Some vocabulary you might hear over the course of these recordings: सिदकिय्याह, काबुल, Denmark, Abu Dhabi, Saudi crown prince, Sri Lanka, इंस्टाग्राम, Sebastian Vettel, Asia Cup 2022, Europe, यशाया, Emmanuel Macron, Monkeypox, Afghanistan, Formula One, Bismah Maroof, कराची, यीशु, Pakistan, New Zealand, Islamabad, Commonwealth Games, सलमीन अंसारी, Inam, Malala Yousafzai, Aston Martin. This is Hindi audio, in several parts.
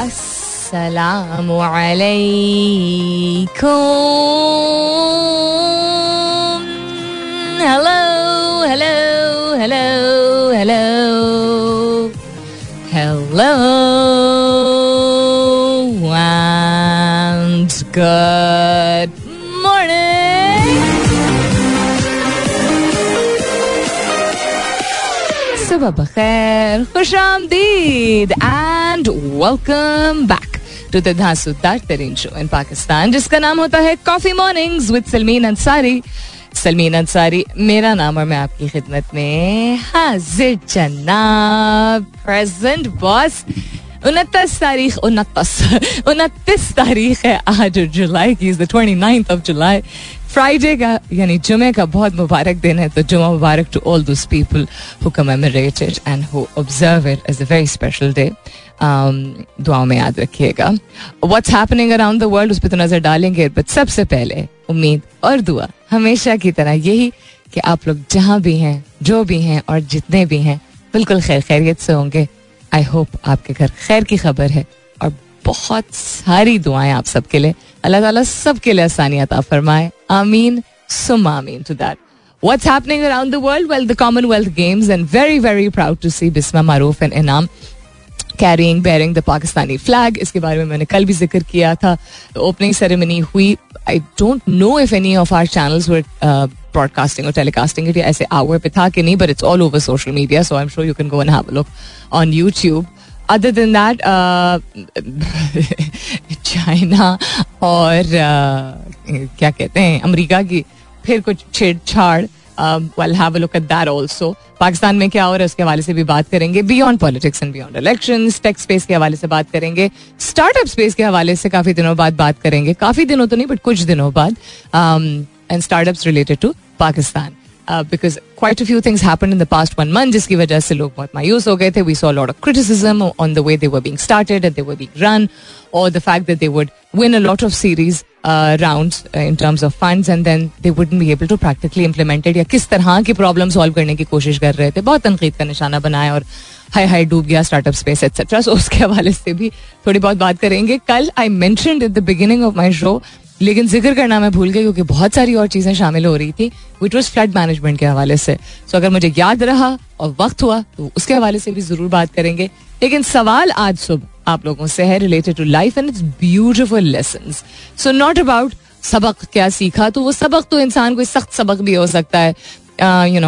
अस्सलामु अलैकुम. Hello hello hello hello hello and good morning. सुबह बखैर, खुशामदीद and welcome back to the धासु दार टीन शो इन पाकिस्तान, जिसका नाम होता है coffee mornings with सलमीन अंसारी. सलमीन अंसारी मेरा नाम और मैं आपकी खिदमत में हाजिर जनाब. Present boss. 29 तारीख है आज जुलाई की, is the 29th of July. Friday का यानी जुमे का बहुत मुबारक दिन है, तो जुमा मुबारक to all those people who commemorate it and who observe it as a very special day. दुआओं में याद रखिएगा. What's happening around the world, उस पर तो नजर डालेंगे, बट सबसे पहले उम्मीद और दुआ हमेशा की तरह यही कि आप लोग जहाँ भी हैं, जो भी हैं और जितने भी हैं बिल्कुल खैर खैरियत से होंगे. आई होप आपके घर खैर की खबर है और बहुत सारी दुआएं आप सबके लिए. अल्लाह ताला सबके लिए आसानियात अता फरमाए. आमीन सुम आमीन to that. What's happening around the world? Well, the Commonwealth Games, and very, very proud to see Bismah Maroof and Inam bearing the Pakistani flag. इसके बारे में मैंने कल भी जिक्र किया था. ओपनिंग सेरेमनी हुई. I don't know if any of our channels were broadcasting और टेलीकास्टिंग इट, या ऐसे आवर पे था कि नहीं, but it's all over social media, so I am sure you can go and have a look on YouTube. Other than that China और क्या कहते हैं अमेरिका की फिर कुछ छेड़छाड़. Well, have a look at that also. Pakistan में क्या हो रहा है उसके हवाले से भी बात करेंगे. Beyond politics and beyond elections, tech space के हवाले से बात करेंगे. स्टार्टअप स्पेस के हवाले से काफ़ी दिनों बाद बात करेंगे, काफ़ी दिनों तो नहीं बट कुछ दिनों बाद, and startups related to Pakistan. Because quite a few things happened in the past 1 month, जिसकी वजह से लोग बहुत मायूस हो गए थे. We saw a lot of criticism on the way they were being started and they were being run, or the fact that they would win a lot of series rounds in terms of funds and then they wouldn't be able to practically implement it, या किस तरह की प्रॉब्लम सॉल्व करने की कोशिश कर रहे थे. बहुत तनकीद का निशाना बनाया और हाय हाय डूब गया स्टार्टअप स्पेस एटसेट्रा. सो उसके हवाले से भी थोड़ी बहुत बात करेंगे. कल I mentioned at the beginning of my show, लेकिन जिक्र करना मैं भूल गई क्योंकि बहुत सारी और चीज़ें शामिल हो रही थी, विच वॉज फ्लड मैनेजमेंट के हवाले से. सो अगर मुझे याद रहा और वक्त हुआ तो उसके हवाले से भी ज़रूर बात करेंगे. लेकिन सवाल आज सुबह आप लोगों से है related to life and it's beautiful lessons. So not about सबक क्या सीखा, तो वो सबक तो इंसान कोई सख्त सबक भी हो सकता है,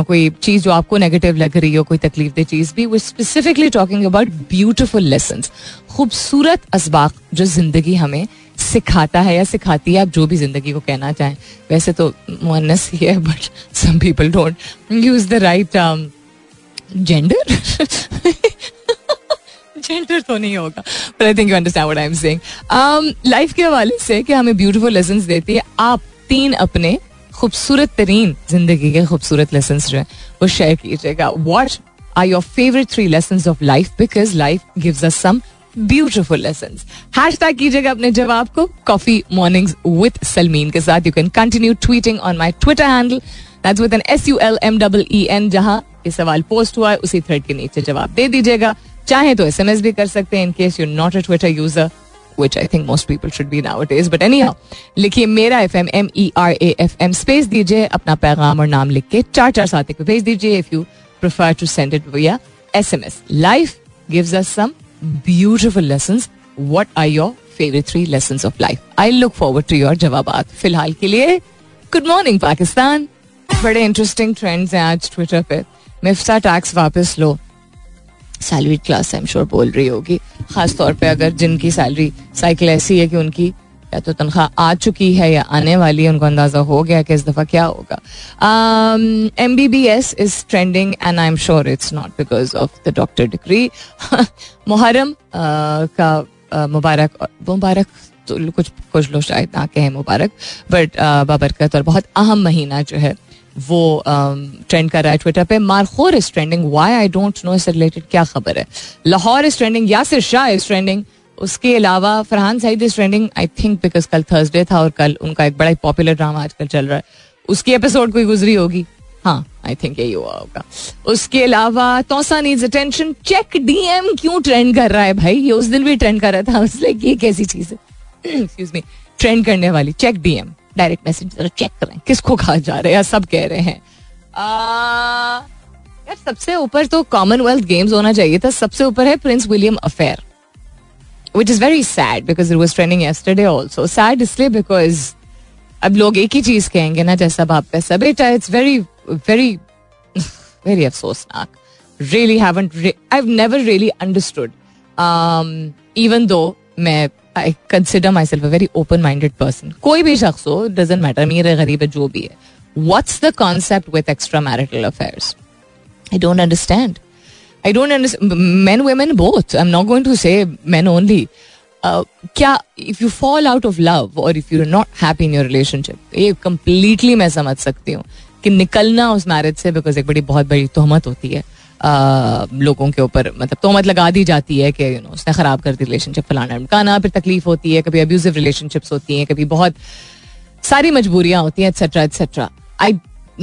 कोई चीज़ जो आपको नेगेटिव लग रही हो, कोई तकलीफ दे चीज़ भी. वो specifically talking about beautiful lessons, खूबसूरत असबाक जो जिंदगी हमें सिखाता है या सिखाती है, आप जो भी जिंदगी को कहना चाहें. वैसे तो मुअन्नस ही है but some people don't use the right gender. Gender तो नहीं होगा but I think you understand what I am saying. Life के हवाले से कि हमें ब्यूटीफुल लेसन्स देती है. आप तीन अपने खूबसूरत तरीन जिंदगी के खूबसूरत लेसन्स जो हैं वो शेयर कीजिएगा. What are your favourite 3 lessons of life, because life gives us some beautiful lessons. Hashtag कीजिएगा अपने जवाब को कॉफी मॉर्निंग्स विद सलमीन के साथ. You can continue tweeting on my Twitter handle, that's with an SULMEEN. जहां ये सवाल पोस्ट हुआ है उसी थ्रेड के नीचे जवाब दे दीजिएगा. चाहे तो SMS भी कर सकते हैं in case you not a Twitter user, which I think most people should be nowadays. But anyhow, लिखिए मेरा FM MERAFM space दीजिए, अपना पैगाम और नाम लिख के 447 को भेज दीजिए if you prefer to send it via SMS. Life gives us some beautiful lessons. What are your favorite 3 lessons of life? I look forward to your jawabat. फिलहाल के लिए good morning Pakistan. बड़े interesting trends हैं आज Twitter पे. मिफ्ता टैक्स वापस लो. Salary class I am sure बोल रही होगी, खास तौर पे अगर जिनकी सैलरी साइकिल ऐसी है कि उनकी या तो तनख्वाह आ चुकी है या आने वाली है, उनको अंदाजा हो गया कि इस दफा क्या होगा. MBBS is trending and I am sure it's not because of the doctor degree. Muharram का मुबारक तो कुछ लोग शायद ना कहें मुबारक, बट बाबरकत और बहुत अहम महीना जो है वो ट्रेंड कर रहा है ट्विटर पे. Markhor is trending, why I don't know इससे रिलेटेड क्या खबर है. Lahore is trending, Yasir Shah is trending. उसके अलावा Farhan Saeed is trending, I think because कल थर्सडे था और कल उनका एक बड़ा ही पॉपुलर ड्रामा आजकल चल रहा है, उसकी एपिसोड कोई गुजरी होगी. हाँ आई थिंक यही हुआ होगा. उसके अलावा तोसा नीड्स अटेंशन. चेक डीएम क्यों ट्रेंड कर रहा है भाई? ये उस दिन भी ट्रेंड कर रहा था. उसने ये कैसी चीज है, एक्सक्यूज मी, ट्रेंड करने वाली. Check DM, direct message check कर रहे हैं किसको कहा जा रहा है, सब कह रहे हैं. यार सबसे ऊपर तो कॉमनवेल्थ गेम्स होना चाहिए था, सबसे ऊपर है Prince William affair, which is very sad because it was trending yesterday also. Sad इसलिए because अब लोग एक ही चीज कहेंगे ना, जैसा बाप वैसा बेटा. It's very very very अफसोसनाक. Really haven't, I've never really understood. Even though I consider myself a very open-minded person. कोई भी शख्स हो, doesn't matter, अमीर है गरीब है जो भी है. What's the concept with extramarital affairs? I don't understand. I don't understand. Men, women, both. I'm not going to say men only. Kya, if you fall out of love or if you're not happy in your relationship, ये completely मैं समझ सकती हूँ कि निकलना उस मैरिज से, because एक बड़ी बहुत बड़ी तोहमत होती है लोगों के ऊपर, मतलब तोहमत लगा दी जाती है कि यू नो उसने ख़राब कर दी रिलेशनशिप फलाना ढमकाना, फिर तकलीफ होती है, कभी अब्यूजिव रिलेशनशिप्स होती हैं, कभी बहुत सारी मजबूरियाँ होती हैं, etcetera etcetera. I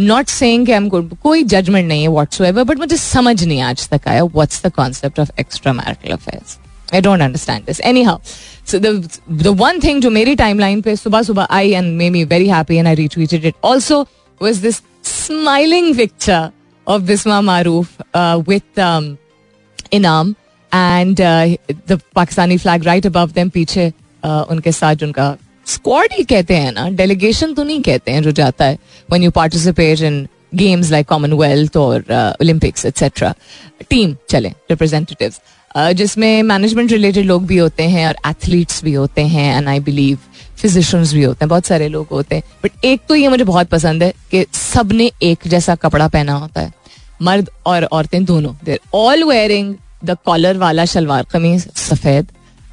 Not saying I'm good, कोई जजमेंट नहीं है whatsoever, but मुझे समझ नहीं आज तक आया what's the concept of extramarital affairs. I don't understand this. Anyhow, so the one thing जो मेरी timeline पे सुबह सुबह आई and made me very happy and I retweeted it also was this smiling picture of Bismah Maroof with Inam and the Pakistani flag right above them. पीछे उनके साथ उनका स्क्वाड ही कहते हैं ना, डेलीगेशन तो नहीं कहते हैं जो जाता है when you participate in games like Commonwealth और ओलंपिक्स एटसेट्रा. टीम चले, रिप्रेजेंटेटिव्स, जिसमें मैनेजमेंट रिलेटेड लोग भी होते हैं और एथलीट्स भी होते हैं एंड आई बिलीव फिजिशियंस भी होते हैं, बहुत सारे लोग होते हैं. बट एक तो ये मुझे बहुत पसंद है कि सब ने एक जैसा कपड़ा पहना होता है, मर्द और औरतें दोनों. देर ऑल वेयरिंग द कॉलर वाला शलवार कमीज सफ़ेद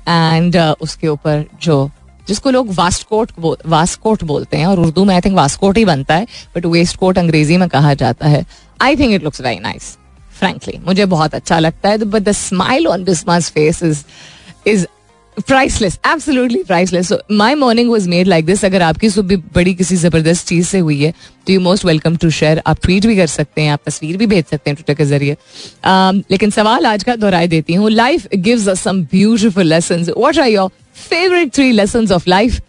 एंड उसके ऊपर जो जिसको लोग वास्कोट बोलते हैं और उर्दू में आई थिंक वास्कोट ही बनता है बट वेस्ट कोट अंग्रेजी में कहा जाता है. I think it looks very nice, frankly मुझे बहुत अच्छा लगता है. But the smile on Bisma's face is priceless, absolutely priceless. My morning was made like this. अगर आपकी सुबह बड़ी किसी ज़बरदस्त चीज़ से हुई है तो you most welcome to share. आप ट्वीट भी कर सकते हैं, आप तस्वीर भी भेज सकते हैं ट्विटर के जरिए. लेकिन सवाल आज का दोहराए देती हूँ. Life gives us some beautiful lessons. What are your favourite 3 lessons of life?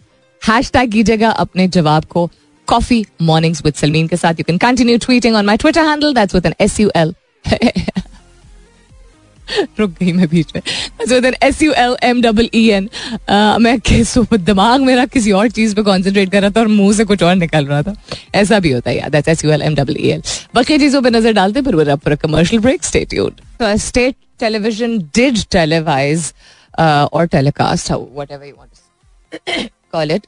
Hashtag कीजिएगा अपने जवाब को कॉफी मॉर्निंग्स विद सलमीन के साथ. You can continue tweeting on my Twitter handle, that's with an SUL. रुक गई मैं बीच में. SULMEEN. मैं दिमाग मेरा किसी और चीज पे कॉन्सेंट्रेट कर रहा था और मुंह से कुछ और निकल रहा था. ऐसा भी होता है यार. That's SULMEEN. बाकी चीजों पर नजर डालते फिर वो पर commercial break. Stay tuned. State television did televise or telecast, whatever you want to call it,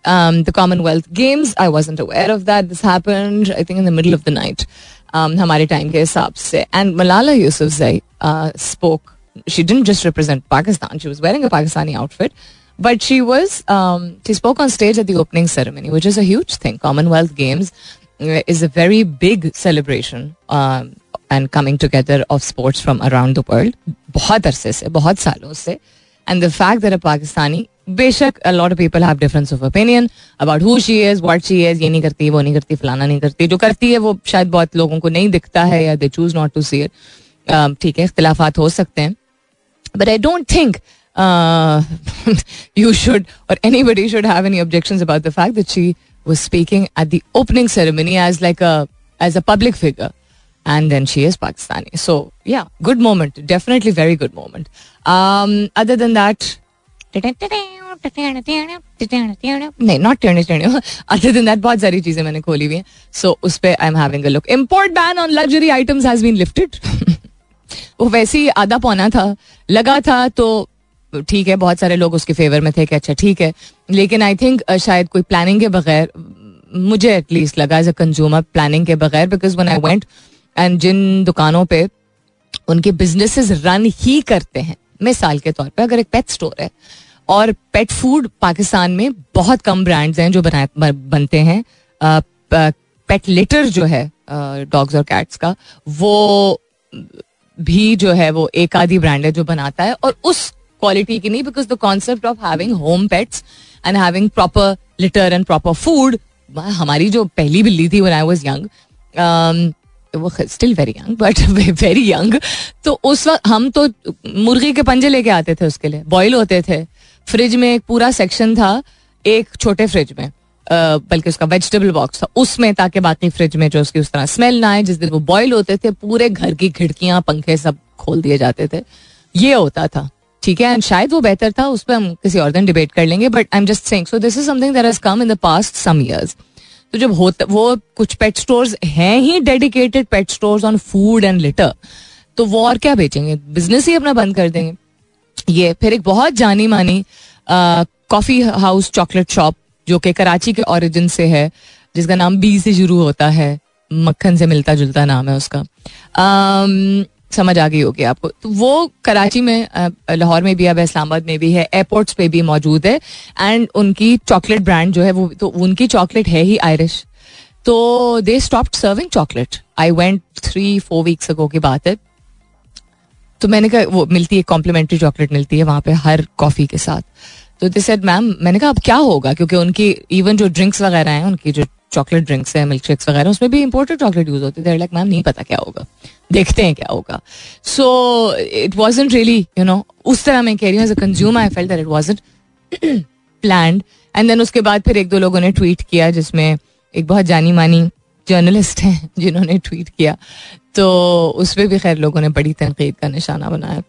the Commonwealth Games. I wasn't aware of that. This happened, I think, in the middle of the night, हमारे time के हिसाब से. And Malala Yousafzai spoke. She didn't just represent Pakistan. She was wearing a Pakistani outfit, but she spoke on stage at the opening ceremony, which is a huge thing. Commonwealth Games is a very big celebration and coming together of sports from around the world. बहुत अरसे से, बहुत सालों से. And the fact that a Pakistani, बेशक a lot of people have difference of opinion about who she is, what she is, ये नहीं करती, वो नहीं करती, फलाना नहीं करती, जो करती है वो शायद बहुत लोगों को नहीं दिखता है या they choose not to see it. ठीक है, इख्तिलाफात हो सकते हैं. But I don't think you should or anybody should have any objections about the fact that she was speaking at the opening ceremony as like as a public figure. And then she is Pakistani. So, yeah, good moment. Definitely very good moment. Other than that, other than that, बहुत सारी चीज़ें मैंने खोली हुई हैं. So, उस पर I'm having a look. Import ban on luxury items has been lifted. वो वैसे ही आधा पौना था, लगा था तो ठीक है, बहुत सारे लोग उसके फेवर में थे कि अच्छा ठीक है. लेकिन I think शायद कोई प्लानिंग के बगैर, मुझे एटलीस्ट लगा एज अ कंज्यूमर, प्लानिंग के बगैर, because when I went and जिन दुकानों पे उनके बिजनेसेस रन ही करते हैं, मिसाल के तौर पे अगर एक पेट स्टोर है और पेट फूड, पाकिस्तान में बहुत कम ब्रांड्स हैं जो बनते हैं. पेट लिटर जो है डॉग्स और कैट्स का, वो भी जो है वो एक आधी ब्रांड है जो बनाता है और उस क्वालिटी की नहीं, because the concept of having home pets and having proper litter and proper food. हमारी जो पहली बिल्ली थी व्हेन आई वाज यंग, वो still very young, but very young. तो उस वक्त हम तो मुर्गी के पंजे लेके आते थे, उसके लिए बॉयल होते थे. फ्रिज में एक पूरा सेक्शन था, एक छोटे फ्रिज में, बल्कि उसका वेजिटेबल बॉक्स था उसमें, ताकि बाकी फ्रिज में जो उसकी उस तरह स्मेल ना आए. जिस दिन वो बॉयल होते थे पूरे घर की खिड़कियां, पंखे सब खोल दिए जाते थे. ये होता था, ठीक है. एंड शायद वो बेहतर था, उस पर हम किसी और दिन डिबेट कर लेंगे. But I am just saying, so this is something that has come in the past some years. तो जब होता वो कुछ पेट स्टोर्स हैं ही dedicated pet stores on food and litter, तो वो और क्या बेचेंगे, बिजनेस ही अपना बंद कर देंगे. ये फिर एक बहुत जानी मानी कॉफी हाउस चॉकलेट शॉप जो कि कराची के ओरिजिन से है, जिसका नाम बी से शुरू होता है, मक्खन से मिलता जुलता नाम है उसका, समझ आ गई होगी आपको. तो वो कराची में, लाहौर में भी, अब इस्लामाबाद में भी है, एयरपोर्ट्स पे भी मौजूद है. एंड उनकी चॉकलेट ब्रांड जो है वो, तो उनकी चॉकलेट है ही आयरिश, तो they stopped serving chocolate. I went 3-4 weeks ago की बात है. तो मैंने कहा, वो मिलती है कॉम्प्लीमेंट्री चॉकलेट मिलती है वहाँ पे हर कॉफ़ी के साथ. तो दे सेड मैम, मैंने कहा अब क्या होगा, क्योंकि उनकी इवन जो ड्रिंक्स वगैरह हैं, उनकी जो चॉकलेट ड्रिंक्स हैं, मिल्क शेक्स वगैरह, उसमें भी इंपोर्टेड चॉकलेट यूज होती है. देयर लाइक मैम नहीं पता क्या होगा, देखते हैं क्या होगा. So it wasn't really, you know, उस तरह मैं कह रही हूँ as a consumer, I felt that it wasn't planned. And then उसके बाद फिर 1-2 लोगों ने ट्वीट किया, जिसमें एक बहुत जानी मानी जर्नलिस्ट हैं जिन्होंने ट्वीट किया, तो उस पर भी खैर लोगों ने बड़ी तनकीद का निशाना बनाया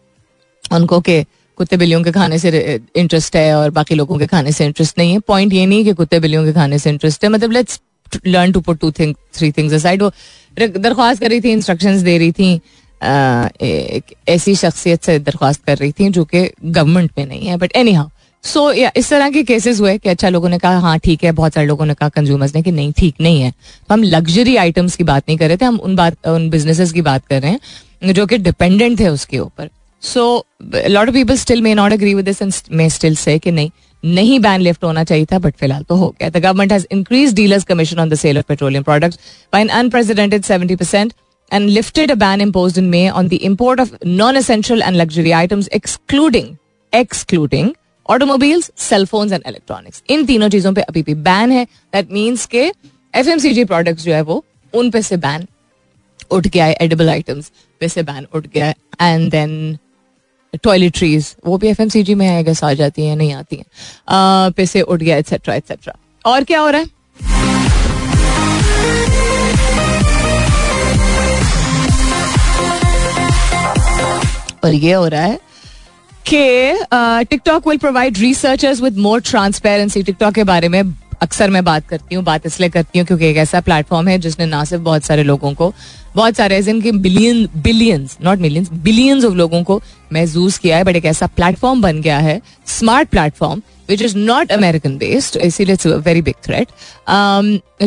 उनको कि कुत्ते बिल्लियों के खाने से इंटरेस्ट है और बाकी लोगों के खाने से इंटरेस्ट नहीं है. पॉइंट ये नहीं है कि कुत्ते बिल्लियों के खाने से इंटरेस्ट है, मतलब let's learn to put 2-3 things aside. वो दरख्वास्त कर रही थी, इंस्ट्रक्शंस दे रही थी, एक ऐसी शख्सियत से दरख्वास्त कर रही थी जो कि गवर्नमेंट में नहीं है. बट एनी हाउ, सो इस तरह के केसेस हुए कि अच्छा लोगों ने कहा हाँ ठीक है, बहुत सारे लोगों ने कहा, कंज्यूमर्स ने कि नहीं ठीक नहीं है. तो हम लग्जरी आइटम्स की बात नहीं कर रहे थे, हम उन बिजनेसेस की बात कर रहे हैं जो कि डिपेंडेंट थे उसके ऊपर. So a lot of people still may not agree with this and may still say कि नहीं बैन लिफ्ट होना चाहिए था, बट फिलहाल तो हो गया. The government has increased dealers' commission on the sale of petroleum products by an unprecedented 70% and lifted a ban imposed in May on the import of non-essential and luxury items, excluding automobiles, cell phones and electronics. इन तीनों चीजों पे अभी भी बैन है. That means के FMCG products जो है वो उन पे से बैन उठ गया है, edible items पे से बैन उठ गया है, and then टॉयलेटरीज, वो भी FMCG में आएगा, आ जाती हैं नहीं आती हैं, पैसे उठ गया, एटसेट्रा एटसेट्रा. और क्या हो रहा है, और ये हो रहा है कि TikTok will provide researchers with more transparency. TikTok के बारे में अक्सर मैं बात करती हूँ, बात इसलिए करती हूँ क्योंकि एक ऐसा प्लेटफॉर्म है जिसने ना सिर्फ बहुत सारे लोगों को, बहुत सारे जिनके billions not millions, billions of लोगों को महसूस किया है, बट एक ऐसा प्लेटफॉर्म बन गया है, smart platform, which is not American based, इसीलिए it's a very big threat,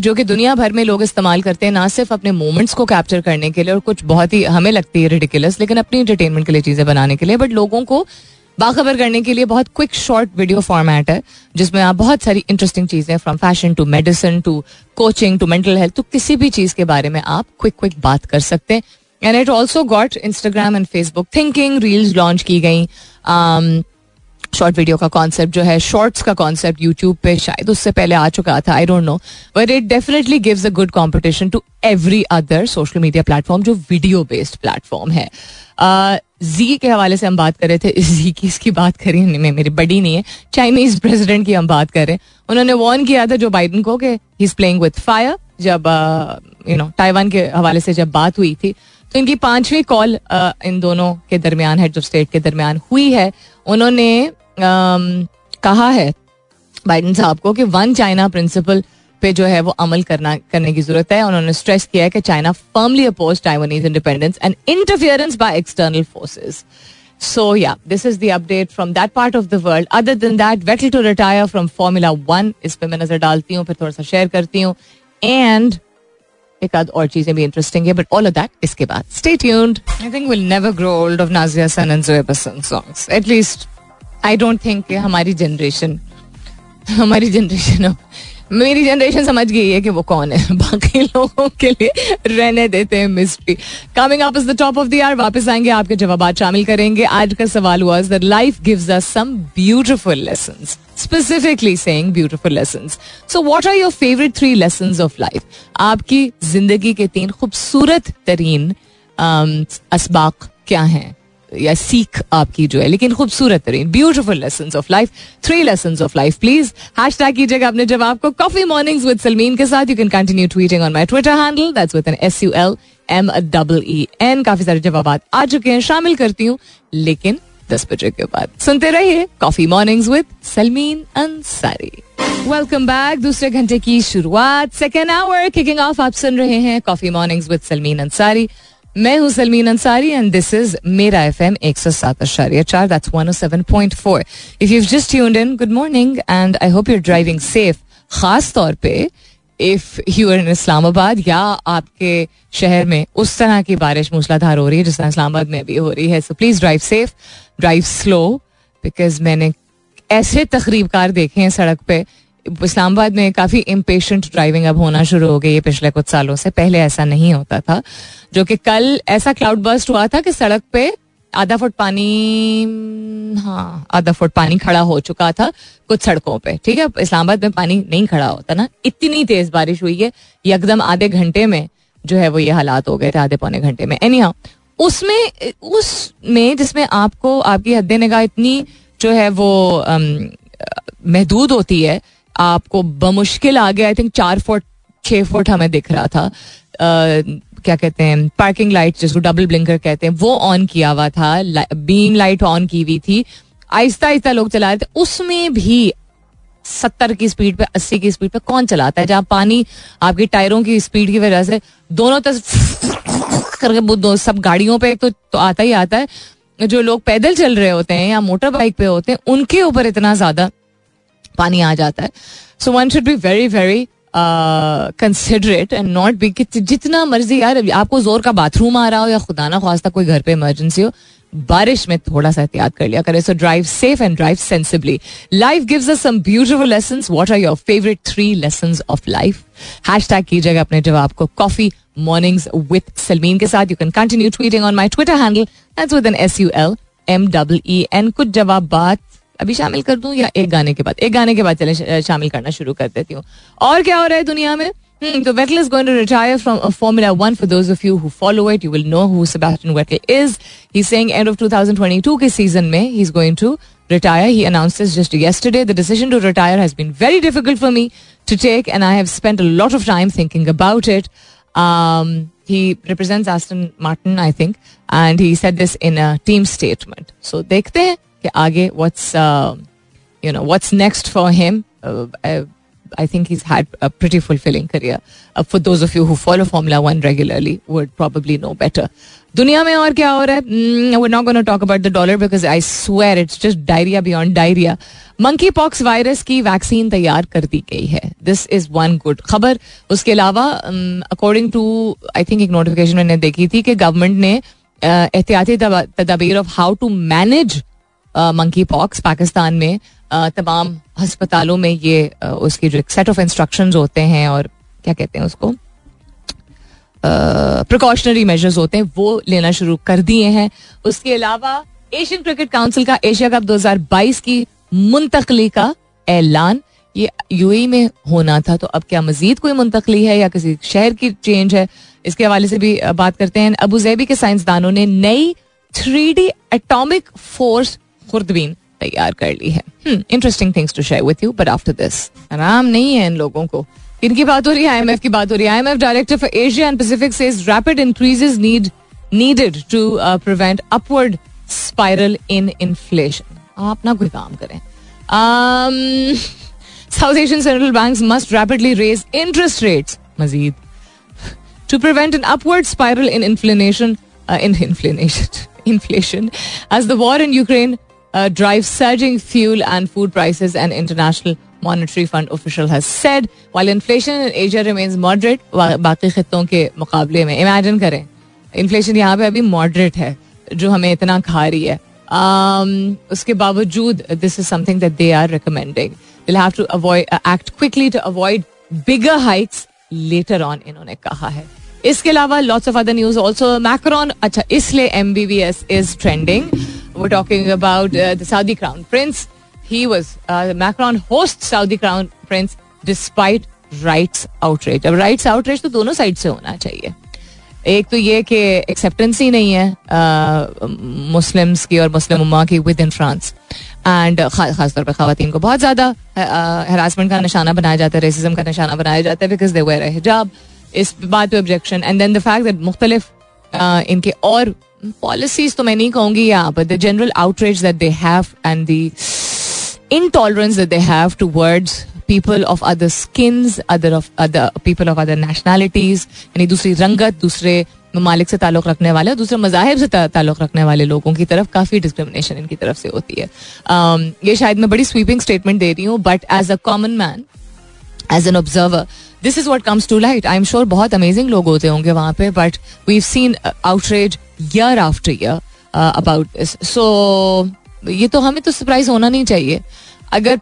जो कि दुनिया भर में लोग इस्तेमाल करते हैं ना सिर्फ अपने मोमेंट्स को कैप्चर करने के लिए और कुछ बहुत ही हमें लगती है रिडिकुलस लेकिन अपनी एंटरटेनमेंट के लिए चीज़ें बनाने के लिए, बट लोगों को बाखबर करने के लिए बहुत क्विक शॉर्ट वीडियो फॉर्मेट है जिसमें आप बहुत सारी इंटरेस्टिंग चीज़ें from fashion to medicine to coaching to mental health, तो किसी भी चीज़ के बारे में आप क्विक बात कर सकते हैं. And it also got इंस्टाग्राम and Facebook thinking, reels launch की गई, शॉर्ट वीडियो का कॉन्सेप्ट जो है, शॉर्ट्स का कॉन्सेप्ट यूट्यूब पे शायद उससे पहले आ चुका था, I don't know, but it definitely gives a good competition to every other social media platform जो वीडियो बेस्ड प्लेटफॉर्म है. जी के हवाले से हम बात कर रहे थे, जी की इसकी बात करी मेरी बड़ी नहीं है, चाइनीज प्रेसिडेंट की हम बात कर रहे हैं. उन्होंने वार्न किया था जो बाइडन को कि he is playing with fire, जब यू नो ताइवान के हवाले से जब बात हुई थी, तो इनकी 5वीं कॉल इन दोनों के दरमियान, हेड्स ऑफ स्टेट के दरमियान हुई है. उन्होंने कहा है बाइडन साहब को कि वन चाइना प्रिंसिपल पे जो है वो अमल करने की जरूरत है. उन्होंने स्ट्रेस किया है कि China firmly oppose Taiwanese independence and interference by external forces. So yeah, this is the update from that part of the world. Other than that, Vettel to retire from Formula 1, इस पर मैं नजर डालती हूँ, फिर थोड़ा सा शेयर करती हूँ, एंड एक आध और चीजें भी इंटरेस्टिंग है, बट ऑल ऑफ दैट इसके बाद. Stay tuned. I think will never grow old of Nazia sun and Zoya बसन songs, at least I don't think हमारी जनरेशन मेरी जनरेशन समझ गई है कि वो कौन है. बाकी लोगों के लिए रहने देते हैं mystery. Coming up is the top of the hour. वापस आएंगे, आपके जवाब शामिल करेंगे. आज का सवाल हुआ that life gives us some beautiful lessons, specifically saying beautiful lessons. So what are your favourite 3 lessons of life? आपकी जिंदगी के 3 खूबसूरत तरीन असबाक क्या हैं, या सीख आपकी जो है, लेकिन खूबसूरत तरीन beautiful lessons of life, 3 lessons of life. Please hashtag कीजिएगा अपने जवाब को कॉफी मॉर्निंग्स विद सलमीन के साथ. You can continue tweeting on my Twitter handle, that's with an SULMEEN. काफी सारे जवाब आ चुके हैं, शामिल करती हूँ लेकिन 10 बजे के बाद. सुनते रहिए coffee mornings with सलमीन अंसारी. Welcome back. दूसरे घंटे की शुरुआत, सेकेंड आवर किकिंग ऑफ. आप सुन रहे हैं coffee mornings with सलमीन अंसारी. मैं हूं सलमीन अंसारी and this is मेरा FM 107.4. That's 107.4. If you've just tuned in, good morning and I hope you're driving safe. खास तौर पे if you are in Islamabad, या आपके शहर में उस तरह की बारिश मूसलाधार हो रही है जिस तरह इस्लामाबाद में अभी हो रही है. So please drive safe, drive slow, because मैंने ऐसे तकरीबकार देखे हैं सड़क पे. इस्लामाबाद में काफ़ी इम्पेशेंट ड्राइविंग अब होना शुरू हो गई है पिछले कुछ सालों से. पहले ऐसा नहीं होता था. जो कि कल ऐसा क्लाउड बर्स्ट हुआ था कि सड़क पे आधा फुट पानी खड़ा हो चुका था कुछ सड़कों पे. ठीक है, इस्लामाबाद में पानी नहीं खड़ा होता ना. इतनी तेज बारिश हुई है, एकदम आधे घंटे में जो है वो ये हालात हो गए थे, आधे पौने घंटे में. एनीहाउ, उसमें जिसमें आपको आपकी हद्द निगाह इतनी जो है वो महदूद होती है, आपको बमुश्किल आगे आई थिंक 4 फुट 6 फुट हमें दिख रहा था. क्या कहते हैं, पार्किंग लाइट जिसको डबल ब्लिंकर कहते हैं, वो ऑन किया हुआ था, बीम लाइट ऑन की हुई थी. आहिस्ता आहिस्ता लोग चला रहे थे. उसमें भी 70 की स्पीड पे, 80 की स्पीड पे कौन चलाता है, जहाँ पानी आपके टायरों की स्पीड की वजह से दोनों तरफ करके सब गाड़ियों पे तो आता ही आता है. जो लोग पैदल चल रहे होते हैं या मोटर बाइक पे होते हैं, उनके ऊपर इतना ज्यादा पानी आ जाता है. So one should be very very considerate and not be कि जितना मर्जी यार आपको जोर का बाथरूम आ रहा हो या खुदा ना ख्वास्ता कोई घर पे इमरजेंसी हो, बारिश में थोड़ा सा एहतियात कर लिया करें. So drive safe and drive sensibly. Life gives us some beautiful lessons. What are your favourite 3 lessons of life? Hashtag कीजिएगा अपने जवाब को कॉफी मॉर्निंग्स विद सलमीन के साथ. You can continue tweeting on my Twitter handle, that's with an SULMEEN. कुछ जवाब बात अभी शामिल कर दूं या एक गाने के बाद चले शामिल करना शुरू कर देती हूँ. और क्या हो रहा है दुनिया में? तो Vettel is going to retire from Formula One. For those of you who follow it, you will know who Sebastian Vettel is. He's saying end of 2022 के season में he's going to retire. He announced this just yesterday. The decision to retire has been very difficult for me to take and I have spent a lot of time thinking about it. He represents Aston Martin, I think, and he said this in a team statement. So देखते हैं कि आगे what's next for him. I think he's had a pretty fulfilling career. For those of you who follow Formula One regularly would probably know better. दुनिया में और क्या हो रहा है? We're not going to talk about the dollar because I swear it's just diarrhea beyond diarrhea. Monkeypox virus की वैक्सीन तैयार कर दी गई है. This is one good खबर. उसके अलावा according to I think एक नोटिफिकेशन मैंने देखी थी कि गवर्नमेंट ने एहतियाती तदाबीर of how to manage monkeypox Pakistan में तमाम हस्पतालों में ये उसकी जो सेट ऑफ इंस्ट्रक्शंस होते हैं और क्या कहते हैं उसको प्रिकॉशनरी मेजर्स होते हैं, वो लेना शुरू कर दिए हैं. उसके अलावा एशियन क्रिकेट काउंसिल का एशिया कप 2022 की मुंतकली का ऐलान, ये UAE में होना था, तो अब क्या मजीद कोई मुंतकली है या किसी शहर की चेंज है, इसके हवाले से भी बात करते हैं. अबू धाबी के साइंसदानों ने नई 3D एटॉमिक फोर्स खुर्दबीन तैयार कर ली है. Interesting things to share with you but after this. आराम नहीं है इन लोगों को. इनकी बात हो रही है IMF की बात हो रही है. IMF director for Asia and Pacific says rapid increases needed to prevent upward spiral in inflation. आप ना कोई काम करें. South Asian central banks must rapidly raise interest rates मजीद to prevent an upward spiral in inflation as the war in Ukraine drives surging fuel and food prices, an International Monetary Fund official has said. While inflation in Asia remains moderate, बाकी खित्तों के मुकाबले में imagine करें, inflation यहाँ पे अभी moderate है जो हमें इतना खा रही है. उसके बावजूद this is something that they are recommending. Will have to avoid act quickly to avoid bigger heights later on, इन्होंने कहा है. इसके अलावा lots of other news also. Macron, अच्छा इसलिए MBBS is trending. We are talking about the Saudi crown prince. He was Macron hosts Saudi crown prince despite rights outrage. अब rights outrage तो दोनों साइड से होना चाहिए. एक तो ये कि acceptance ही नहीं है Muslims की और मुस्लिम उम्मा की within France, and खास तौर पर ख़वातीन को बहुत ज़्यादा harassment का निशाना बनाया जाता है, racism का निशाना बनाया जाता है because they wear a hijab. इस बात पे objection, and then the fact that मुख्तलिफ इनके और policies तो मैं नहीं कहूँगी यहाँ, but the general outrage that they have and the intolerance that they have towards people of other skins, other people of other nationalities, यानी दूसरी रंगत, दूसरे ममालिक से ताल्लुक़ रखने वाले, दूसरे मज़ाहिब से ताल्लुक़ रखने वाले लोगों की तरफ काफ़ी डिस्क्रिमिनेशन इनकी तरफ से होती है. ये शायद मैं बड़ी स्वीपिंग स्टेटमेंट दे रही हूँ, but as a common man, as an observer, this is what comes to light. I am sure बहुत अमेजिंग लोग होते होंगे वहाँ पर, but we've seen outrage year after year about this. So ये तो हमें तो सरप्राइज होना नहीं चाहिए. अगर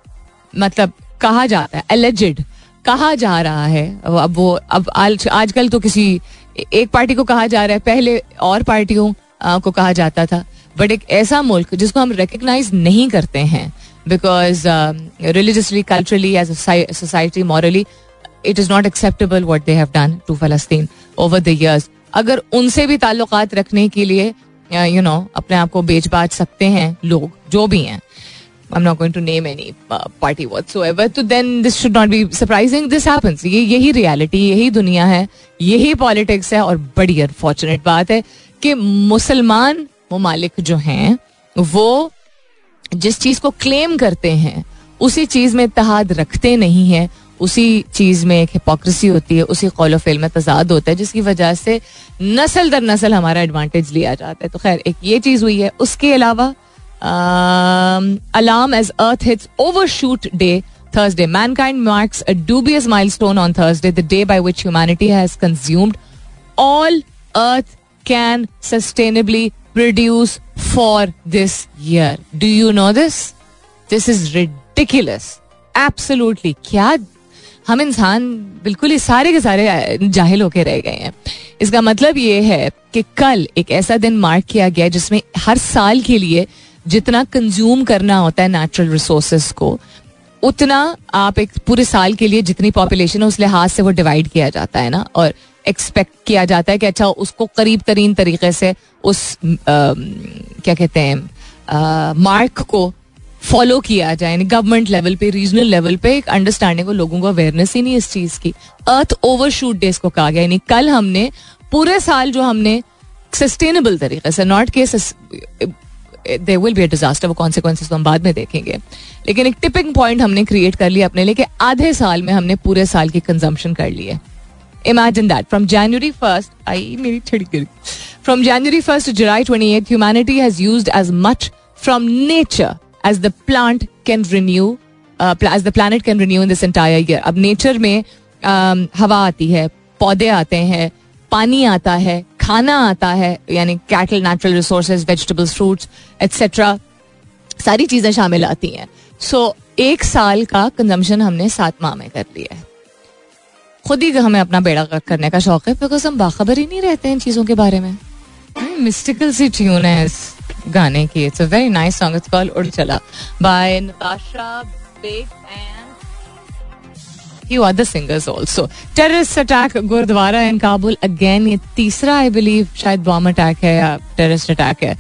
मतलब कहा जाता है, एलिजिड कहा जा रहा है, अब आजकल तो किसी एक पार्टी को कहा जा रहा है, पहले और पार्टियों को कहा जाता था. बट एक ऐसा मुल्क जिसको हम रिकग्नाइज नहीं करते हैं because religiously, culturally, as a society, morally it is not acceptable what they have done to फलस्तीन over the years. अगर उनसे भी ताल्लुकात रखने के लिए यू नो अपने आप को बेच बाच सकते हैं लोग जो भी हैं, I'm not going to name any party whatsoever, तो then this should not be surprising. This happens. यही reality, यही दुनिया है, यही politics है. और बड़ी unfortunate बात है कि मुसलमान ममालिक जो हैं वो जिस चीज़ को claim करते हैं उसी चीज़ में इत्तेहाद रखते नहीं हैं, उसी चीज़ में एक हिपोक्रेसी होती है, उसी कौल और फेल में तजाद होता है, जिसकी वजह से नस्ल दर नस्ल हमारा एडवांटेज लिया जाता है. तो खैर एक ये चीज़ हुई है. उसके अलावा alarm as earth hits overshoot day Thursday. Mankind marks a dubious milestone on Thursday, the day by which humanity has consumed all earth can sustainably produce for this year. Do you know this? This is ridiculous absolutely. क्या हम इंसान बिल्कुल ही सारे के सारे जाहिल होके रह गए हैं? इसका मतलब ये है कि कल एक ऐसा दिन मार्क किया गया जिसमें हर साल के लिए जितना कंज्यूम करना होता है नेचुरल रिसोर्सेज को, उतना आप एक पूरे साल के लिए जितनी पॉपुलेशन है उस लिहाज से वो डिवाइड किया जाता है ना, और एक्सपेक्ट किया जाता है कि अच्छा उसको करीब तरीन तरीके से उस क्या कहते हैं मार्क को फॉलो किया जाए. यानी गवर्नमेंट लेवल पे, रीजनल लेवल पे एक अंडरस्टैंडिंग, लोगों को अवेयरनेस ही नहीं इस चीज़ की. अर्थ ओवरशूट डेज को कहा गया, यानी कल हमने पूरे साल जो हमने सस्टेनेबल तरीके से, नॉट के there will be a disaster, वो कॉन्सिक्वेंसेस तो हम बाद में देखेंगे, लेकिन एक टिपिंग पॉइंट हमने क्रिएट कर लिया अपने लिए कि आधे साल में हमने पूरे साल की कंजम्पशन कर ली है. Imagine that. From January 1st, From January 1st to July 28th, humanity has used as much from nature as the plant can renew, as the planet can renew in this entire year. अब nature में हवा आती है, पौधे आते हैं, पानी आता है, खाना आता है, यानी cattle, natural resources, vegetables, fruits etcetera, सारी चीज़ें शामिल आती हैं. सो एक साल का कंजम्पशन हमने 7 माह में कर लिया है. खुद ही हमें अपना बेड़ा करने का शौक है बिकॉज हम बाखबर ही नहीं रहते हैं इन चीज़ों के बारे में. मिस्टिकल सी ट्यून है इस गाने की. It's a very nice song. It's called Ud Chala by Natasha Baig and few other singers also. Terrorist attack, Gurdwara in Kabul. Again, ये तीसरा I believe शायद bomb attack है या terrorist attack है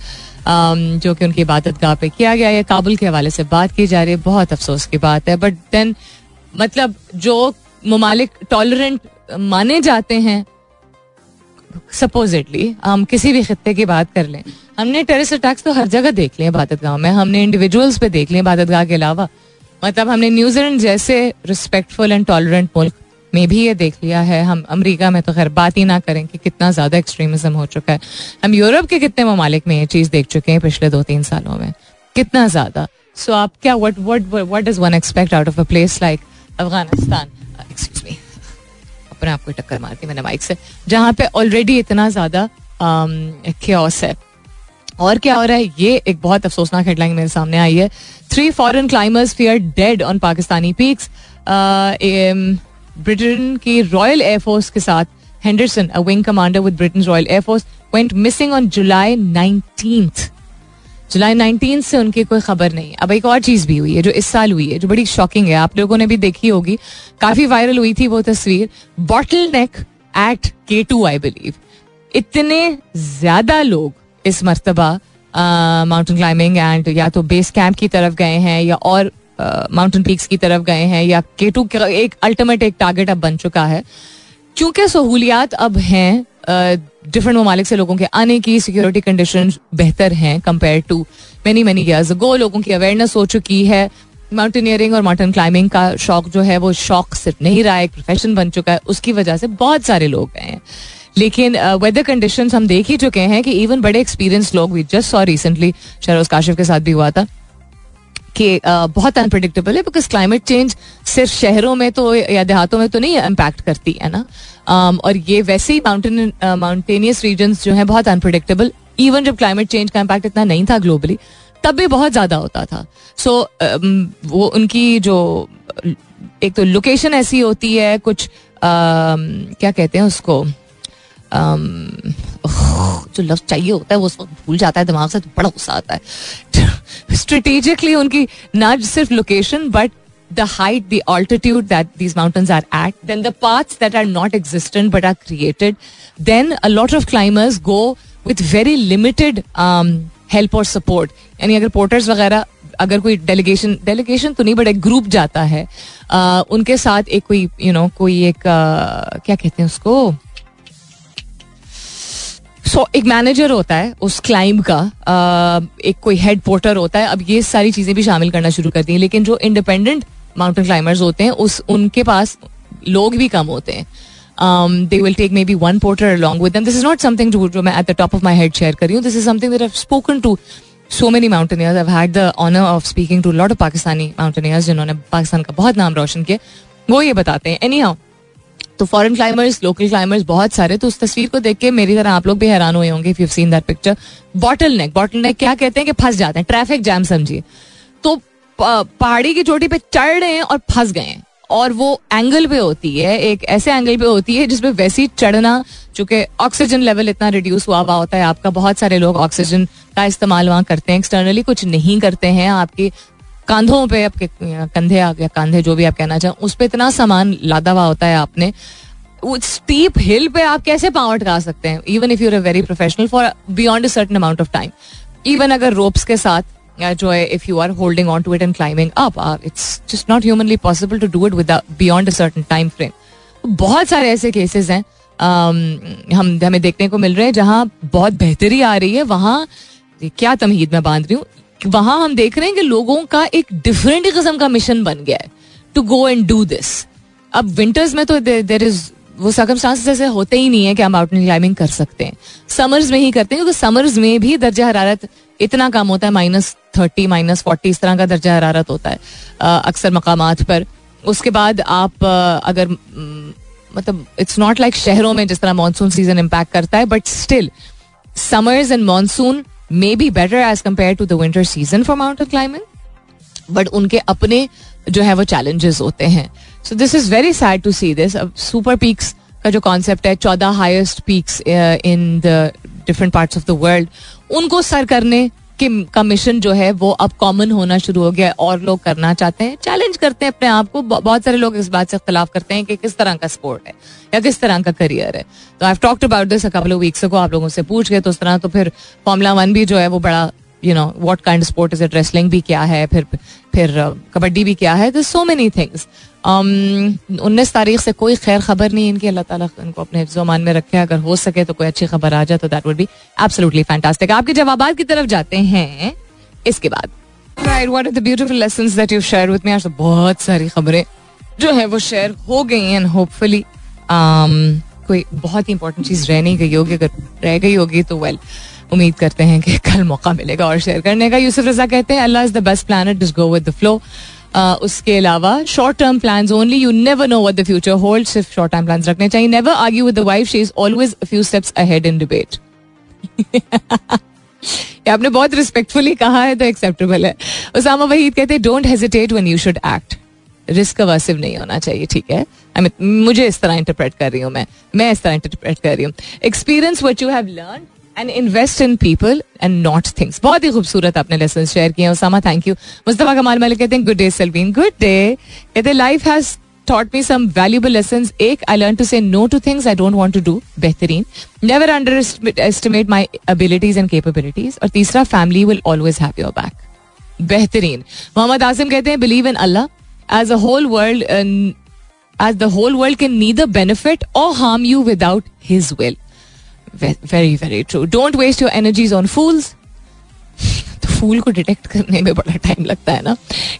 जो कि उनकी इबादत गाह पे किया गया है. काबुल के हवाले से बात की जा रही है, बहुत अफसोस की बात है. बट देन मतलब जो ममालिक टॉलरेंट माने जाते हैं सपोजिटली, हम किसी भी खित्ते की बात कर लें, हमने टेररिस्ट अटैक्स तो हर जगह देख लिए इबादत गाह में, हमने इंडिविजुअल्स पे देख लिए इबादत गाह के अलावा. मतलब हमने न्यूजीलैंड जैसे रिस्पेक्टफुल एंड टॉलरेंट मुल्क में भी ये देख लिया है. हम अमेरिका में तो खैर बात ही ना करें कि कितना ज़्यादा एक्सट्रीमिज्म हो चुका है. हम यूरोप के कितने ममालिक में ये चीज़ देख चुके हैं पिछले 2-3 सालों में, कितना ज़्यादा. सो आप क्या what does one expect out of a place like Afghanistan, excuse me, अपने आपको टक्कर मार दी मैंने माइक से, जहाँ पे ऑलरेडी इतना ज़्यादा क्योस है. और क्या हो रहा है, ये एक बहुत अफसोसनाक हेडलाइन मेरे सामने आई है. 3 foreign climbers fair dead on Pakistani peaks. Britain की रॉयल एयरफोर्स के साथ Henderson, a wing commander with Britain's Royal Air Force, went missing on July 19th. July 19th से उनकी कोई खबर नहीं. अब एक और चीज़ भी हुई है जो इस साल हुई है, जो बड़ी शॉकिंग है, आप लोगों ने भी देखी होगी, काफ़ी वायरल हुई थी वो तस्वीर, bottle neck at K2 I believe. इतने ज़्यादा लोग इस मरतबा माउंटेन क्लाइंबिंग एंड या तो बेस कैंप की तरफ गए हैं या और माउंटेन पीक्स की तरफ गए हैं या K2 का एक अल्टीमेट एक टारगेट अब बन चुका है. चूंकि सहूलियात अब हैं डिफरेंट ममालिक से लोगों के आने की, सिक्योरिटी कंडीशंस बेहतर हैं compare to many many years ago, लोगों की अवेयरनेस हो चुकी है, माउंटेनियरिंग और माउंटेन क्लाइंबिंग का शौक जो है वो शौक सिर्फ नहीं रहा, एक प्रोफेशन बन चुका है, उसकी वजह से बहुत सारे लोग गए हैं. लेकिन वेदर कंडीशंस हम देख ही चुके हैं कि इवन बड़े एक्सपीरियंस लोग, we just saw recently, Shahroz Kashif के साथ भी हुआ था, कि बहुत अनप्रेडिक्टेबल है, बिकॉज क्लाइमेट चेंज सिर्फ शहरों में तो या देहातों में तो नहीं इम्पैक्ट करती है ना, और ये वैसे ही माउंटेनियस रीजन्स जो हैं बहुत अनप्रेडिक्टेबल, इवन जब क्लाइमेट चेंज का इम्पैक्ट इतना नहीं था ग्लोबली तब भी बहुत ज़्यादा होता था. सो वो उनकी जो एक तो लोकेशन ऐसी होती है, कुछ क्या कहते हैं उसको, जो लफ्ज चाहिए होता है वो उसको भूल जाता है दिमाग से, तो बड़ा गुस्सा आता है. स्ट्रेटेजिकली उनकी ना सिर्फ location but the height, the altitude that these mountains are at, then the paths that are not existent but are created, then a lot of climbers go with very limited help और सपोर्ट. यानी अगर पोर्टर्स वगैरह, अगर कोई डेलीगेशन तो नहीं बट एक ग्रुप जाता है, उनके साथ एक कोई कोई एक क्या कहते हैं उसको, एक मैनेजर होता है उस क्लाइंब का, एक कोई हेड पोर्टर होता है. अब ये सारी चीज़ें भी शामिल करना शुरू कर दी हैं, लेकिन जो इंडिपेंडेंट माउंटेन क्लाइंबर्स होते हैं उनके पास लोग भी कम होते हैं. They will take may be one porter along with them. This is not something जो मैं at the top of my head share कर रही हूँ, this is something that I have spoken to so many mountaineers. I have had the honour of speaking to lot of Pakistani mountaineers जिन्होंने पाकिस्तान का बहुत नाम रोशन किया, वो ये बताते हैं. एनी हाउ, तो फॉरेन क्लाइंबर्स, लोकल क्लाइंबर्स बहुत सारे. तो उस तस्वीर को देख के मेरी तरह आप लोग भी हैरान हुए होंगे if you have seen that picture. Bottle नेक क्या कहते हैं कि फंस जाते हैं, ट्रैफिक जैम समझिए. तो पहाड़ी की चोटी पे चढ़ रहे हैं और फंस गए हैं, और वो एंगल पे होती है, एक ऐसे एंगल पे होती है जिसमें वैसे ही चढ़ना, चूंकि ऑक्सीजन लेवल इतना रिड्यूस हुआ होता है आपका, बहुत सारे लोग ऑक्सीजन का इस्तेमाल वहाँ करते हैं, एक्सटर्नली कुछ नहीं करते हैं, आपके कांधों पे, आपके कंधे आ गया, कांधे जो भी आप कहना चाहें, उस पर इतना सामान लादा हुआ होता है आपने. उस स्टीप हिल पे आप कैसे पाँव अटका सकते हैं, even if you are a very professional, for beyond a certain amount of time. Even अगर रोप्स के साथ जो है, if you are holding on to it and climbing up, it's just not humanly possible to do it with beyond a certain time frame. बहुत सारे ऐसे केसेस हैं हमें देखने को मिल रहे हैं जहाँ बहुत बेहतरी आ रही है, वहाँ क्या तमहीद में बांध रही हूँ, वहां हम देख रहे हैं कि लोगों का एक डिफरेंट किस्म का मिशन बन गया है to go and do this. अब विंटर्स में तो देयर इज वो सर्कमस्टांसेस ऐसे होते ही नहीं है कि हम माउंटेन क्लाइंबिंग कर सकते हैं, समर्स में ही करते हैं, क्योंकि समर्स में भी दर्जा हरारत इतना कम होता है, -30 -40 इस तरह का दर्जा हरारत होता है अक्सर मकामात पर. उसके बाद आप अगर मतलब इट्स नॉट लाइक शहरों में जिस तरह मानसून सीजन इम्पैक्ट करता है, but still summers and monsoon may be better as compared to the winter season for mountain climbing, but उनके अपने जो है वो challenges होते हैं. So this is very sad to see this. अब super peaks का जो concept है, 14 highest peaks in the different parts of the world, उनको सर करने का मिशन जो है वो अब कॉमन होना शुरू हो गया है, और लोग करना चाहते हैं, चैलेंज करते हैं अपने आप को. बहुत सारे लोग इस बात से इख्तलाफ करते हैं कि किस तरह का स्पोर्ट है या किस तरह का करियर है. तो I have talked about this a couple of weeks ago, आप लोगों से पूछ गए तो उस तरह. तो फिर फॉर्मूला 1 भी जो है वो बड़ा what kind of sport is it, wrestling भी क्या है, फिर कबड्डी भी क्या है, सो मेनी थिंग्स. 19 तारीख से कोई खैर खबर नहीं इनकी, अल्लाह ताला इनको अपने हिफ्ज़-ओ-मान में रखे. अगर हो सके तो कोई अच्छी खबर आ जाए तो that would be absolutely fantastic. आपके जवाबात की तरफ जाते हैं इसके बाद. Right, what are the beautiful lessons that you share with me. आज बहुत सारी खबरें जो है वो शेयर हो गई हैं, एंड होपफुली कोई बहुत ही इंपॉर्टेंट चीज़ रह नहीं गई होगी. अगर रह गई होगी तो वेल, उम्मीद करते हैं कि कल मौका मिलेगा और शेयर करने का. यूसुफ रजा कहते हैं Allah is the best planner, just go with the flow. उसके अलावा short term plans only, you never know what the future holds, सिर्फ शॉर्ट टर्म प्लान्स रखने चाहिए. Never argue with the wife, she is always a few steps ahead in debate. ये आपने बहुत रिस्पेक्टफुली कहा है तो एक्सेप्टेबल है. उसामा वहीद कहते हैं don't hesitate when you should act. Risk aversive नहीं होना चाहिए. ठीक है, मुझे इस तरह इंटरप्रेट कर रही हूँ, मैं इस तरह इंटरप्रेट कर रही हूँ. Experience what you have learn and invest in people and not things. बहुत ही खूबसूरत आपने लेसन शेयर किए हैं उसामा, थैंक यू. मुस्तफा कमाल मलिक कहते हैं good day Salmeen. Good day. कहते हैं life has taught me some valuable lessons. Ek, I learned to say no to things I don't want to do. Behtareen. Never underestimate my abilities and capabilities. और तीसरा, family will always have your back. Behtareen. Muhammad Asim कहते हैं believe in Allah. As the whole world can neither benefit or harm you without His will. Very, very true. Don't waste your energies on fools. फूल को डिटेक्ट करने में बड़ा टाइम लगता है ना.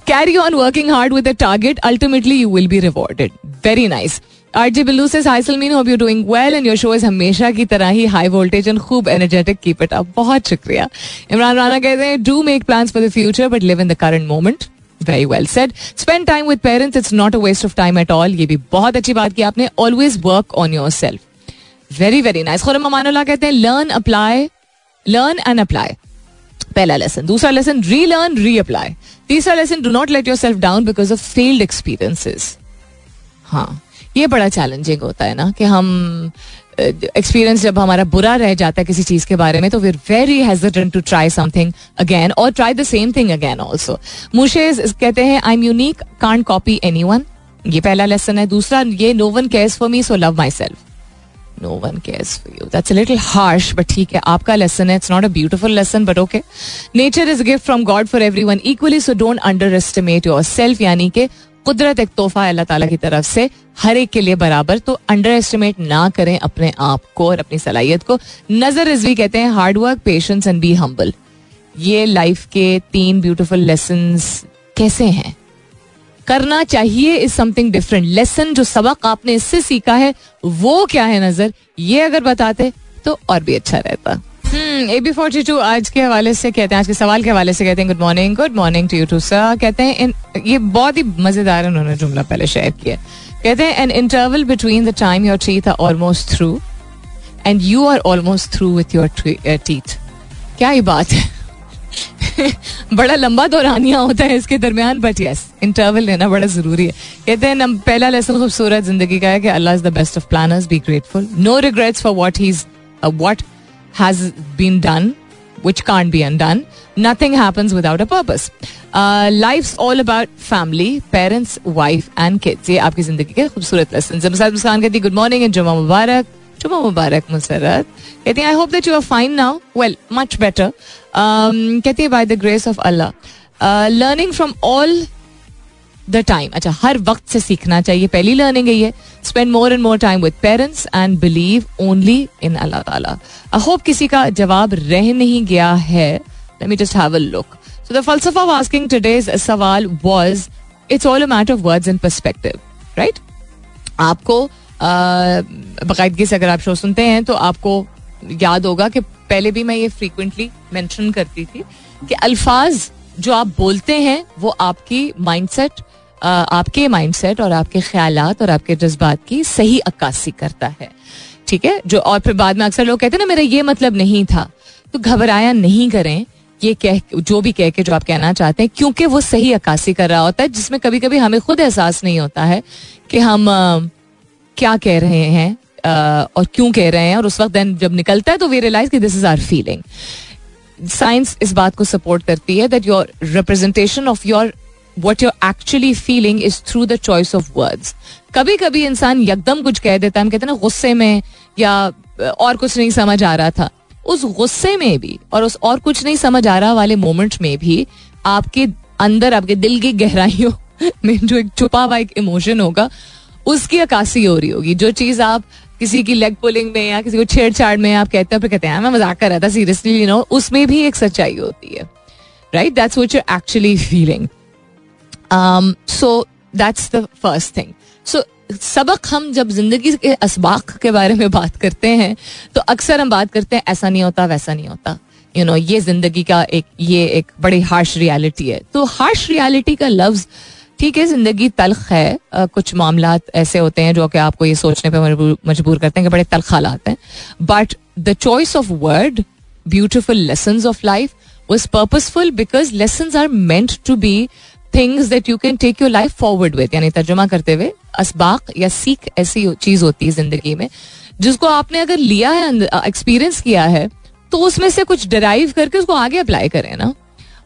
Carry on working hard with a target, ultimately you will be rewarded. Very nice. RJ Billu says hi Salmeen, hope you doing well and your show is हमेशा की तरह ही हाई वोल्टेज एंड खूब एनर्जेटिक, कीप इट अप. बहुत शुक्रिया. इमरान राना कहते हैं do make plans for the future but live in the current moment. Very well said. Spend time with parents, it's not a waste of time at all. ये भी बहुत अच्छी बात की आपने. Always work on yourself. Very very nice. Khurram Amanullah कहते हैं लर्न एंड अप्लाई. पहला लेसन. दूसरा लेसन रीलर्न रीअप्लाई. तीसरा lesson do not let yourself down because of failed experiences. हाँ, ये बड़ा चैलेंजिंग होता है ना कि हम एक्सपीरियंस जब हमारा बुरा रह जाता है किसी चीज के बारे में तो we are very hesitant to try something again और try the same thing again also. मुशेज कहते हैं I am unique, can't copy anyone. ये पहला लेसन है. दूसरा ये no one cares for me so love myself. No one cares for you. That's a little harsh, but ठीक है, आपका lesson है. It's not a beautiful lesson, but okay. Nature is a gift from God for everyone equally, so don't underestimate yourself. यानी कि कुदरत एक तोहफा है अल्लाह ताला की तरफ से हर एक के लिए बराबर, तो underestimate ना करें अपने आप को और अपनी सलाहियत को. नजर रिजवी कहते हैं hard work, patience and be humble. ये लाइफ के तीन beautiful lessons कैसे हैं. करना चाहिए इज समथिंग डिफरेंट. लेसन जो सबक आपने इससे सीखा है वो क्या है नजर, ये अगर बताते तो और भी अच्छा रहता. AB42 आज के हवाले से कहते हैं, आज के सवाल के हवाले से कहते हैं good morning to you too sir. कहते हैं ये बहुत ही मजेदार उन्होंने जुमला पहले शेयर किया. कहते हैं an interval between the time your teeth are almost through and you are almost through with your teeth. क्या ये बात है. बड़ा लंबा दौरानिया होता है इसके दरमियान, बट यस, इंटरवल लेना बड़ा जरूरी है. कहते हैं पहला लेसन खूबसूरत जिंदगी का है कि Allah is the best of planners, be grateful, no regrets for what has been done which can't be undone, nothing happens without a purpose, life's all about family, parents, wife and kids. ये आपकी जिंदगी के खूबसूरत लेसन. मुसरत मुस्कान कहती है गुड मॉर्निंग एंड जुमा मुबारक. मुसरत कहती है I hope that you are fine now, well much better. कहती है by the grace of Allah, learning from all the time. अच्छा, हर वक्त से सीखना चाहिए, पहली लर्निंग यही है. Spend more and more time with parents and believe only in Allah ताला. आई होप किसी का जवाब रह नहीं गया है. Let me just have a look. So the फलसफा ऑफ आस्किंग टुडेज सवाल was it's all a matter of words and perspective, right. आपको बाकायदगी से अगर आप शो सुनते हैं तो आपको याद होगा कि पहले भी मैं ये फ्रीक्वेंटली मेंशन करती थी कि अल्फाज जो आप बोलते हैं वो आपके माइंडसेट और आपके ख्यालात और आपके जज्बात की सही अक्कासी करता है, ठीक है. जो और फिर बाद में अक्सर लोग कहते हैं ना मेरा ये मतलब नहीं था, तो घबराया नहीं करें ये कह जो भी कह के जो आप कहना चाहते हैं, क्योंकि वो सही अक्कासी कर रहा होता है, जिसमें कभी कभी हमें खुद एहसास नहीं होता है कि हम क्या कह रहे हैं और क्यों कह रहे हैं, और उस वक्त जब निकलता है तो वी रियलाइज कि this is our feeling. Science इस बात को सपोर्ट करती है that your representation of your what you are actually feeling is through the choice of words. कभी कभी इंसान यकदम कुछ कह देता है, हम कहते हैं ना गुस्से में या और कुछ नहीं समझ आ रहा था. उस गुस्से में भी और उस और कुछ नहीं समझ आ रहा वाले मोमेंट में भी आपके अंदर आपके दिल की गहराइयों में जो एक छुपा हुआ एक इमोशन होगा उसकी अक्कासी हो रही होगी. जो चीज आप किसी की लेग पुलिंग में या किसी को छेड़छाड़ में आप कहते हैं, फिर कहते हैं मैं मजाक कर रहा था, सीरियसली, यू नो, उसमें भी एक सच्चाई होती है, right. That's what you are actually feeling. So that's the first thing. So सबक, हम जब जिंदगी के असबाक के बारे में बात करते हैं तो अक्सर हम बात करते हैं ऐसा नहीं होता, वैसा नहीं होता, यू नो, ये जिंदगी का एक बड़ी हार्श रियलिटी है. तो हार्श रियलिटी का लफ्ज, ठीक है, जिंदगी तल्ख है, कुछ मामला ऐसे होते हैं जो कि आपको ये सोचने पर मजबूर करते हैं कि बड़े तल्ख हालात हैं, but the choice of word beautiful lessons of life was purposeful because lessons are meant to be things that you can take your life forward with. यानी तर्जुमा करते हुए असबाक या सीख ऐसी चीज होती है जिंदगी में जिसको आपने अगर लिया है, एक्सपीरियंस किया है, तो उसमें से कुछ डिराइव करके उसको आगे अप्लाई करें ना,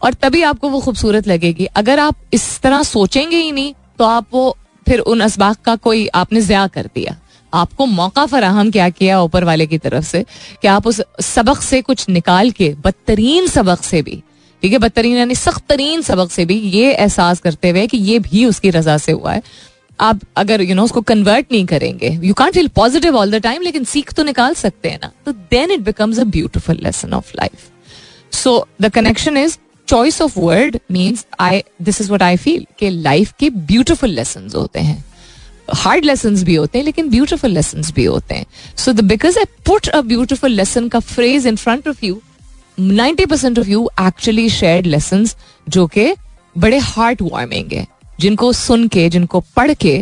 और तभी आपको वो खूबसूरत लगेगी. अगर आप इस तरह सोचेंगे ही नहीं तो आप वो फिर उन असबाक का कोई आपने ज़िया कर दिया. आपको मौका फराहम क्या किया ऊपर वाले की तरफ से कि आप उस सबक से कुछ निकाल के बदतरीन सबक से भी, ठीक है, बदतरीन यानी सख्त तरीन सबक से भी ये एहसास करते हुए कि ये भी उसकी रजा से हुआ है, आप अगर you know, उसको कन्वर्ट नहीं करेंगे, you can't feel positive all the time, लेकिन सीख तो निकाल सकते हैं ना, तो then it becomes a beautiful lesson of life. So the connection is choice of word means this is what I feel कि life के beautiful lessons होते हैं, hard lessons भी होते हैं लेकिन beautiful lessons भी होते हैं. So because I put a beautiful lesson का phrase in front of you, 90% of you actually shared lessons जो के बड़े heart warming है, जिनको सुन के, जिनको पढ़ के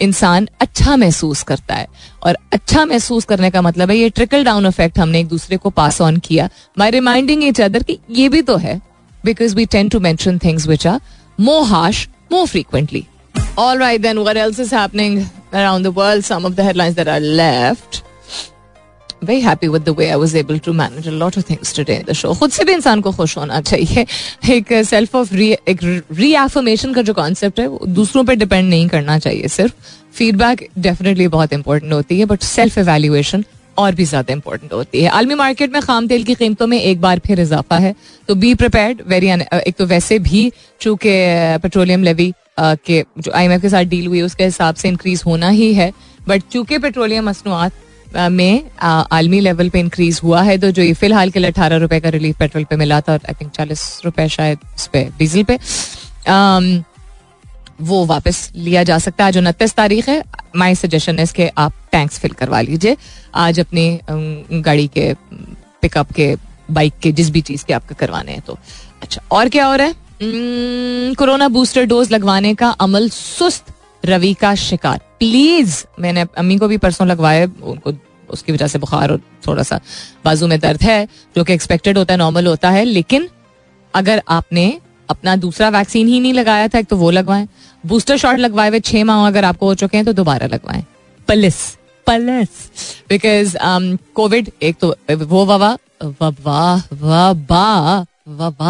इंसान अच्छा महसूस करता है. और अच्छा महसूस करने का मतलब है ये trickle down effect हमने एक दूसरे को pass on किया by reminding each other कि ये भी तो है. Because we tend to mention things which are more harsh, more frequently. All right, then what else is happening around the world? Some of the headlines that are left. Very happy with the way I was able to manage a lot of things today in the show. खुद से भी इंसान को खुश होना चाहिए. एक सेल्फ ऑफ रीएफर्मेशन का जो कॉन्सेप्ट है वो दूसरों पर डिपेंड नहीं करना चाहिए. सिर्फ फीडबैक डेफिनेटली बहुत इंपॉर्टेंट होती है, बट सेल्फ एवेल्यूएशन और भी ज्यादा इंपॉर्टेंट होती है. आलमी मार्केट में खाम तेल की कीमतों में एक बार फिर इजाफा है, तो बी प्रिपेयर्ड. वेरी एक तो वैसे भी चूंकि पेट्रोलियम लेवी के जो IMF के साथ डील हुई उसके हिसाब से इंक्रीज होना ही है, बट चूंकि पेट्रोलियम मसनूआत में आलमी लेवल पे इंक्रीज हुआ है, तो जो ये फिलहाल के लिए 18 रुपए का रिलीफ पेट्रोल पे मिला था और आई थिंक 40 रुपए शायद उस पर डीजल पे, वो वापस लिया जा सकता है. आज 29 तारीख है. माई सजेशन इज के आप टैंक्स फिल करवा लीजिए आज अपनी गाड़ी के, पिकअप के, बाइक के, जिस भी चीज़ के आपको करवाने हैं तो. अच्छा, और क्या हो रहा है? कोरोना बूस्टर डोज लगवाने का अमल सुस्त रवि का शिकार. प्लीज़, मैंने अम्मी को भी परसों लगवाए, उनको उसकी वजह से बुखार और थोड़ा सा बाजू में दर्द है जो कि एक्सपेक्टेड होता है, नॉर्मल होता है. लेकिन अगर आपने अपना दूसरा वैक्सीन ही नहीं लगाया था, एक तो वो लगवाएं. बूस्टर शॉट लगवाए हुए 6 माह अगर आपको हो चुके हैं तो दोबारा लगवाएं. प्लस बिकॉज कोविड एक तो वो वबा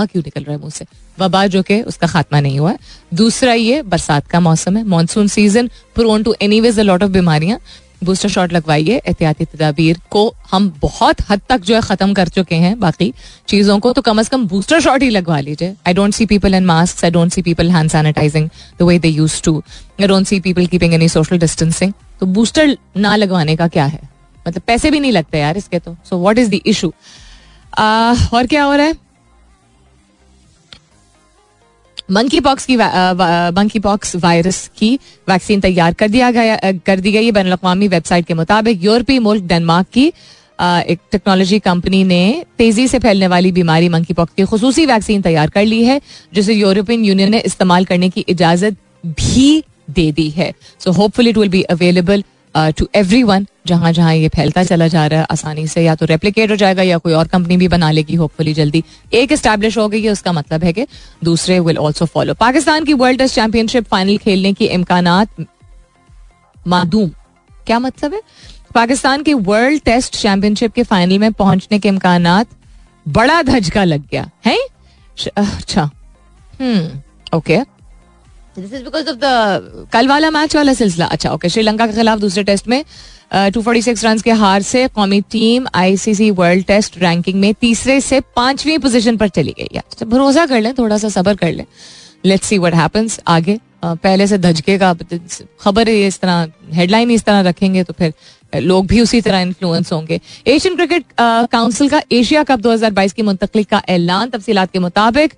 क्यों निकल रहा है मुंह से, वबा जो कि उसका खात्मा नहीं हुआ है. दूसरा ये बरसात का मौसम है, monsoon season, prone to anyways a lot of बीमारियां. बूस्टर शॉट लगवाइए. एहतियाती तदाबीर को हम बहुत हद तक जो है ख़त्म कर चुके हैं बाकी चीज़ों को, तो कम अज़ कम बूस्टर शॉट ही लगवा लीजिए. I don't see people in mask, I don't see people hand sanitising the way they used to, I don't see people keeping any social distancing. तो बूस्टर ना लगवाने का क्या है मतलब, पैसे भी नहीं लगते यार इसके तो. So what is the issue? और क्या हो रहा है? मंकी पॉक्स वायरस की वैक्सीन तैयार कर दी गई है. बैनुल अक़वामी वेबसाइट के मुताबिक यूरोपीय मुल्क डेनमार्क की एक टेक्नोलॉजी कंपनी ने तेजी से फैलने वाली बीमारी मंकी पॉक्स की खुसूसी वैक्सीन तैयार कर ली है, जिसे यूरोपियन यूनियन ने इस्तेमाल करने की इजाजत भी दे दी है. So hopefully it will be available to everyone. जहाँ जहाँ ये फैलता चला जा रहा है आसानी से या तो रेप्लिकेट हो जाएगा या कोई और कंपनी भी बना लेगी होपफुली जल्दी. एक एस्टैब्लिश हो गई है, उसका मतलब है कि दूसरे विल ऑल्सो फॉलो. पाकिस्तान की वर्ल्ड टेस्ट चैंपियनशिप फाइनल खेलने की इम्कानात मादूम. क्या मतलब है? पाकिस्तान की वर्ल्ड टेस्ट चैंपियनशिप के फाइनल में पहुंचने के इम्कानात बड़ा धचका लग गया है. अच्छा, okay, this is because of the कल वाला मैच वाला सिलसिला. अच्छा, ओके. श्रीलंका के खिलाफ दूसरे टेस्ट में 246 रन के हार से कौमी team ICC world test ranking में तीसरे से 5वीं पोजीशन पर चली गई है. तो भरोसा कर लें, थोड़ा सा सब्र कर लें, लेट्स सी व्हाट हैपेंस आगे. पहले से धजके का खबर इस तरह, हेडलाइन इस तरह रखेंगे तो फिर लोग भी उसी तरह इन्फ्लुएंस होंगे. एशियन क्रिकेट काउंसिल का एशिया कप 2022 की मुंतकली का ऐलान. तफसीलात के मुताबिक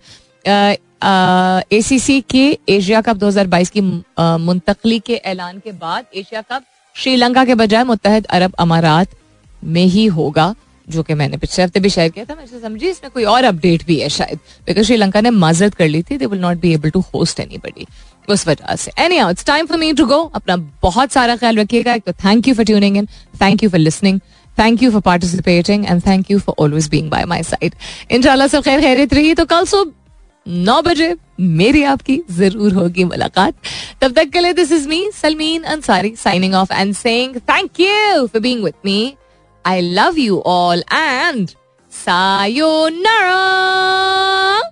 ACC के एशिया कप 2022 की मुंतकली के ऐलान के बाद एशिया कप श्रीलंका के बजाय मुत्तहद अरब अमारात में ही होगा, जो कि मैंने पिछले हफ्ते भी शेयर किया था. मैं समझी इसमें कोई और अपडेट भी है शायद, बिकॉज श्रीलंका ने माजरत कर ली थी, they will not be able to host anybody. उस वजह से. Anyhow, it's time for me to go. अपना बहुत सारा ख्याल रखिएगा. एक तो thank you for tuning in, thank you for listening, thank you for participating and thank you for always being by my side. इंशाल्लाह सब खैर खैरियत रही तो कल सुबह 9 बजे मेरी आपकी जरूर होगी मुलाकात. तब तक के लिए this is me सलमीन अंसारी signing off and saying thank you for being with me. I love you all and sayonara.